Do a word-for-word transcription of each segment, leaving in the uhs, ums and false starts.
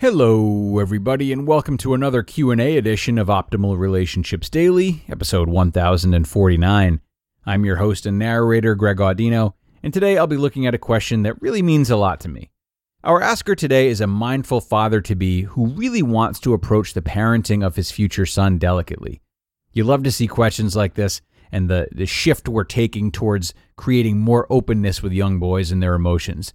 Hello, everybody, and welcome to another Q and A edition of Optimal Relationships Daily, episode one thousand forty-nine. I'm your host and narrator, Greg Audino, and today I'll be looking at a question that really means a lot to me. Our asker today is a mindful father-to-be who really wants to approach the parenting of his future son delicately. You love to see questions like this and the, the shift we're taking towards creating more openness with young boys and their emotions.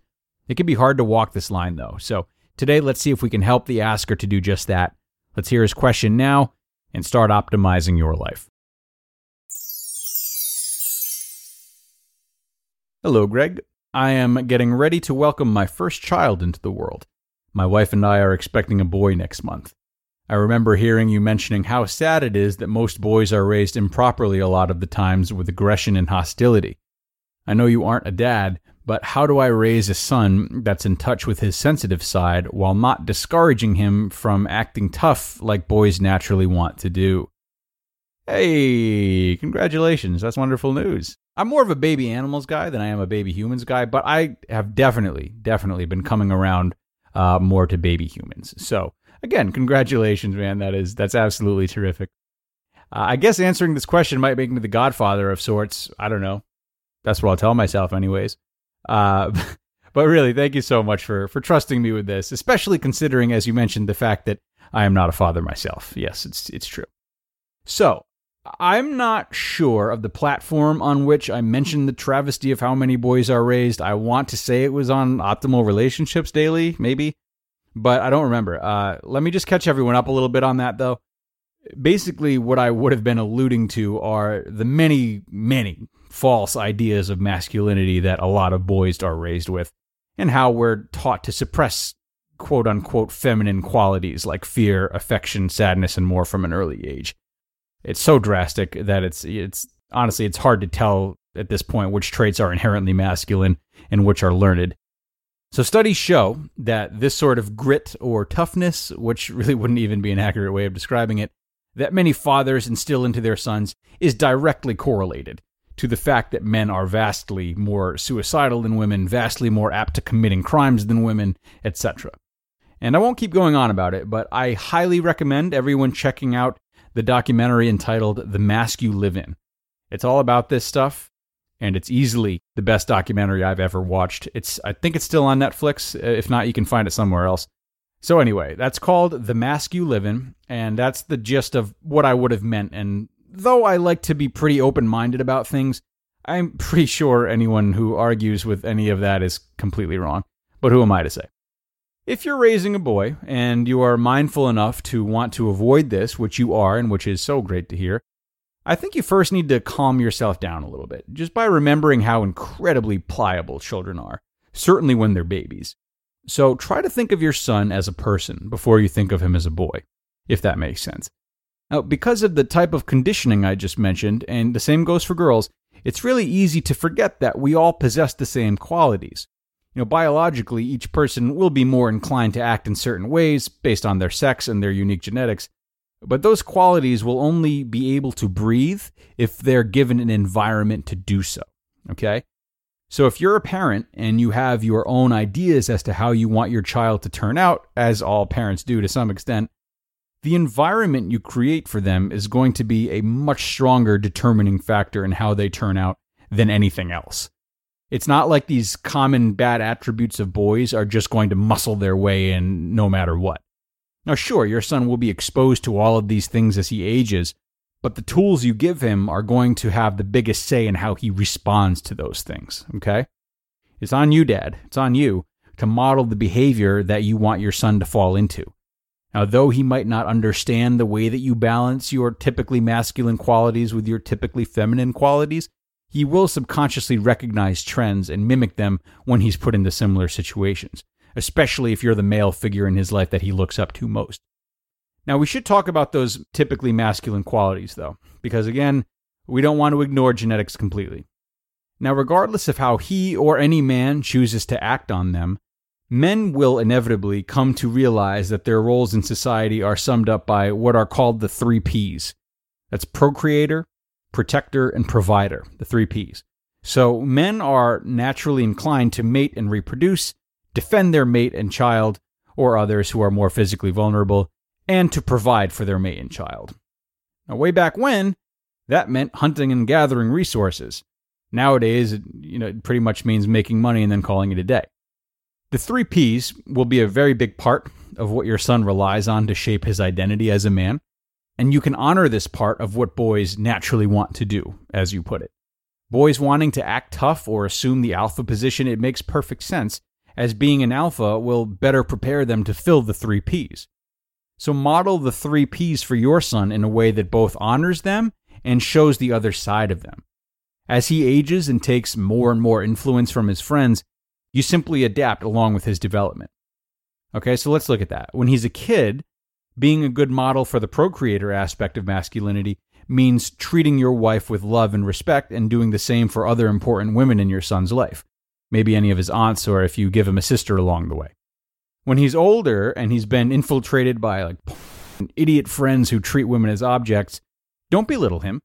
It can be hard to walk this line, though, so today, let's see if we can help the asker to do just that. Let's hear his question now and start optimizing your life. Hello, Greg. I am getting ready to welcome my first child into the world. My wife and I are expecting a boy next month. I remember hearing you mentioning how sad it is that most boys are raised improperly a lot of the times with aggression and hostility. I know you aren't a dad, but how do I raise a son that's in touch with his sensitive side while not discouraging him from acting tough like boys naturally want to do? Hey, congratulations. That's wonderful news. I'm more of a baby animals guy than I am a baby humans guy, but I have definitely, definitely been coming around uh, more to baby humans. So again, congratulations, man. That is, that's absolutely terrific. Uh, I guess answering this question might make me the godfather of sorts. I don't know. That's what I'll tell myself anyways. Uh, but really, thank you so much for, for trusting me with this, especially considering, as you mentioned, the fact that I am not a father myself. Yes, it's it's true. So I'm not sure of the platform on which I mentioned the travesty of how many boys are raised. I want to say it was on Optimal Relationships Daily, maybe, but I don't remember. Uh, let me just catch everyone up a little bit on that, though. Basically, what I would have been alluding to are the many, many false ideas of masculinity that a lot of boys are raised with, and how we're taught to suppress quote-unquote feminine qualities like fear, affection, sadness, and more from an early age. It's so drastic that it's it's honestly, it's hard to tell at this point which traits are inherently masculine and which are learned. So studies show that this sort of grit or toughness, which really wouldn't even be an accurate way of describing it, that many fathers instill into their sons is directly correlated to the fact that men are vastly more suicidal than women, vastly more apt to committing crimes than women, et cetera. And I won't keep going on about it, but I highly recommend everyone checking out the documentary entitled The Mask You Live In. It's all about this stuff, and it's easily the best documentary I've ever watched. It's I think it's still on Netflix. If not, you can find it somewhere else. So anyway, that's called The Mask You Live In, and that's the gist of what I would have meant. And though I like to be pretty open-minded about things, I'm pretty sure anyone who argues with any of that is completely wrong. But who am I to say? If you're raising a boy, and you are mindful enough to want to avoid this, which you are, and which is so great to hear, I think you first need to calm yourself down a little bit, just by remembering how incredibly pliable children are, certainly when they're babies. So try to think of your son as a person before you think of him as a boy, if that makes sense. Now, because of the type of conditioning I just mentioned, and the same goes for girls, it's really easy to forget that we all possess the same qualities. You know, biologically, each person will be more inclined to act in certain ways based on their sex and their unique genetics, but those qualities will only be able to breathe if they're given an environment to do so, okay? So if you're a parent and you have your own ideas as to how you want your child to turn out, as all parents do to some extent, the environment you create for them is going to be a much stronger determining factor in how they turn out than anything else. It's not like these common bad attributes of boys are just going to muscle their way in no matter what. Now, sure, your son will be exposed to all of these things as he ages, but the tools you give him are going to have the biggest say in how he responds to those things, okay? It's on you, Dad. It's on you to model the behavior that you want your son to fall into. Now, though he might not understand the way that you balance your typically masculine qualities with your typically feminine qualities, he will subconsciously recognize trends and mimic them when he's put into similar situations, especially if you're the male figure in his life that he looks up to most. Now, we should talk about those typically masculine qualities, though, because, again, we don't want to ignore genetics completely. Now, regardless of how he or any man chooses to act on them, men will inevitably come to realize that their roles in society are summed up by what are called the three Ps. That's procreator, protector, and provider, the three Ps. So men are naturally inclined to mate and reproduce, defend their mate and child, or others who are more physically vulnerable, and to provide for their mate and child. Now, way back when, that meant hunting and gathering resources. Nowadays, it, you know, it pretty much means making money and then calling it a day. The three Ps will be a very big part of what your son relies on to shape his identity as a man, and you can honor this part of what boys naturally want to do, as you put it. Boys wanting to act tough or assume the alpha position, it makes perfect sense, as being an alpha will better prepare them to fill the three Ps. So model the three Ps for your son in a way that both honors them and shows the other side of them. As he ages and takes more and more influence from his friends, you simply adapt along with his development. Okay, so let's look at that. When he's a kid, being a good model for the procreator aspect of masculinity means treating your wife with love and respect and doing the same for other important women in your son's life, maybe any of his aunts or if you give him a sister along the way. When he's older and he's been infiltrated by like idiot friends who treat women as objects, don't belittle him.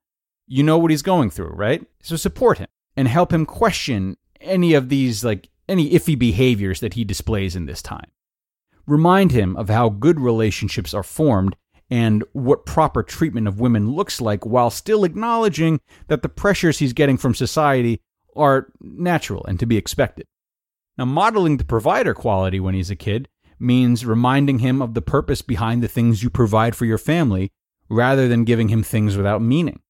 You know what he's going through, right? So support him and help him question any of these like any iffy behaviors that he displays in this time. Remind him of how good relationships are formed and what proper treatment of women looks like while still acknowledging that the pressures he's getting from society are natural and to be expected. Now, modeling the provider quality when he's a kid means reminding him of the purpose behind the things you provide for your family rather than giving him things without meaning.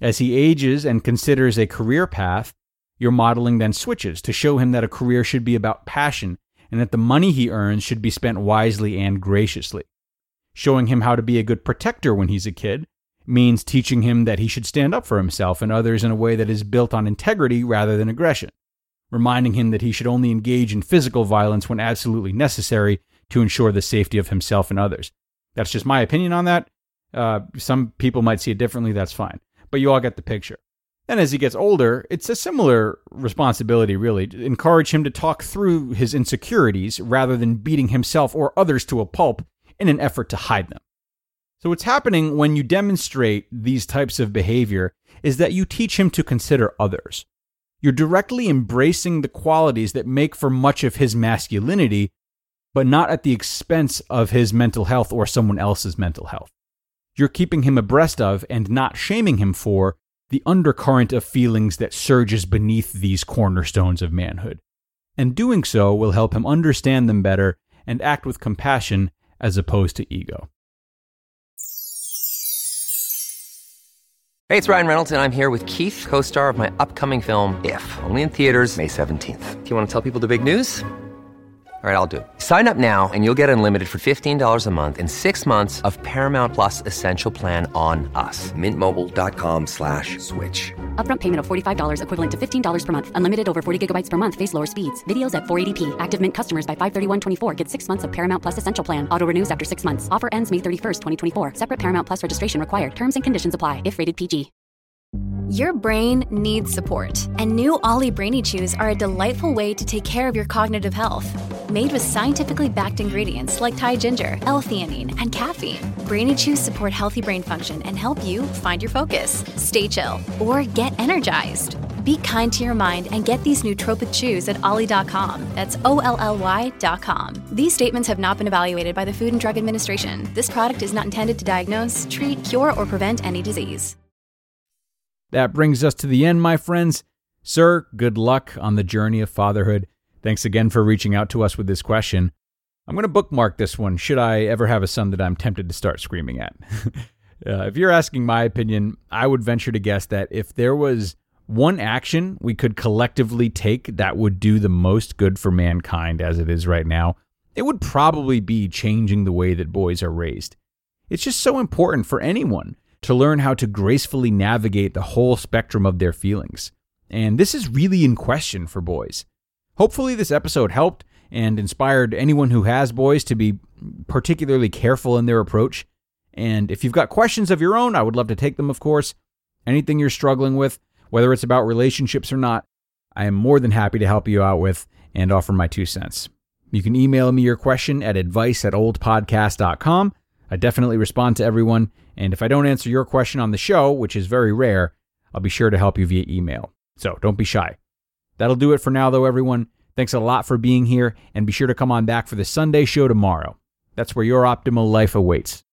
As he ages and considers a career path, your modeling then switches to show him that a career should be about passion and that the money he earns should be spent wisely and graciously. Showing him how to be a good protector when he's a kid means teaching him that he should stand up for himself and others in a way that is built on integrity rather than aggression, reminding him that he should only engage in physical violence when absolutely necessary to ensure the safety of himself and others. That's just my opinion on that. Uh, some people might see it differently, that's fine. But you all get the picture. And as he gets older, it's a similar responsibility, really. Encourage him to talk through his insecurities rather than beating himself or others to a pulp in an effort to hide them. So what's happening when you demonstrate these types of behavior is that you teach him to consider others. You're directly embracing the qualities that make for much of his masculinity, but not at the expense of his mental health or someone else's mental health. You're keeping him abreast of and not shaming him for the undercurrent of feelings that surges beneath these cornerstones of manhood. And doing so will help him understand them better and act with compassion as opposed to ego. Hey, it's Ryan Reynolds, and I'm here with Keith, co-star of my upcoming film, If, only in theaters May seventeenth. Do you want to tell people the big news? All right, I'll do it. Sign up now and you'll get unlimited for fifteen dollars a month and six months of Paramount Plus Essential Plan on us. Mint Mobile dot com slash switch. Upfront payment of forty-five dollars equivalent to fifteen dollars per month. Unlimited over forty gigabytes per month. Face lower speeds. Videos at four eighty p. Active Mint customers by five thirty-one twenty-four get six months of Paramount Plus Essential Plan. Auto renews after six months. Offer ends May thirty-first, twenty twenty-four. Separate Paramount Plus registration required. Terms and conditions apply if rated P G. Your brain needs support, and new Ollie Brainy Chews are a delightful way to take care of your cognitive health. Made with scientifically backed ingredients like Thai ginger, L-theanine, and caffeine, Brainy Chews support healthy brain function and help you find your focus, stay chill, or get energized. Be kind to your mind and get these nootropic chews at ollie dot com. That's O L L Y dot com. These statements have not been evaluated by the Food and Drug Administration. This product is not intended to diagnose, treat, cure, or prevent any disease. That brings us to the end, my friends. Sir, good luck on the journey of fatherhood. Thanks again for reaching out to us with this question. I'm going to bookmark this one, should I ever have a son that I'm tempted to start screaming at. Uh, if you're asking my opinion, I would venture to guess that if there was one action we could collectively take that would do the most good for mankind as it is right now, it would probably be changing the way that boys are raised. It's just so important for anyone to learn how to gracefully navigate the whole spectrum of their feelings. And this is really in question for boys. Hopefully this episode helped and inspired anyone who has boys to be particularly careful in their approach. And if you've got questions of your own, I would love to take them, of course. Anything you're struggling with, whether it's about relationships or not, I am more than happy to help you out with and offer my two cents. You can email me your question at advice at old podcast dot com. I definitely respond to everyone, and if I don't answer your question on the show, which is very rare, I'll be sure to help you via email. So don't be shy. That'll do it for now, though, everyone. Thanks a lot for being here, and be sure to come on back for the Sunday show tomorrow. That's where your optimal life awaits.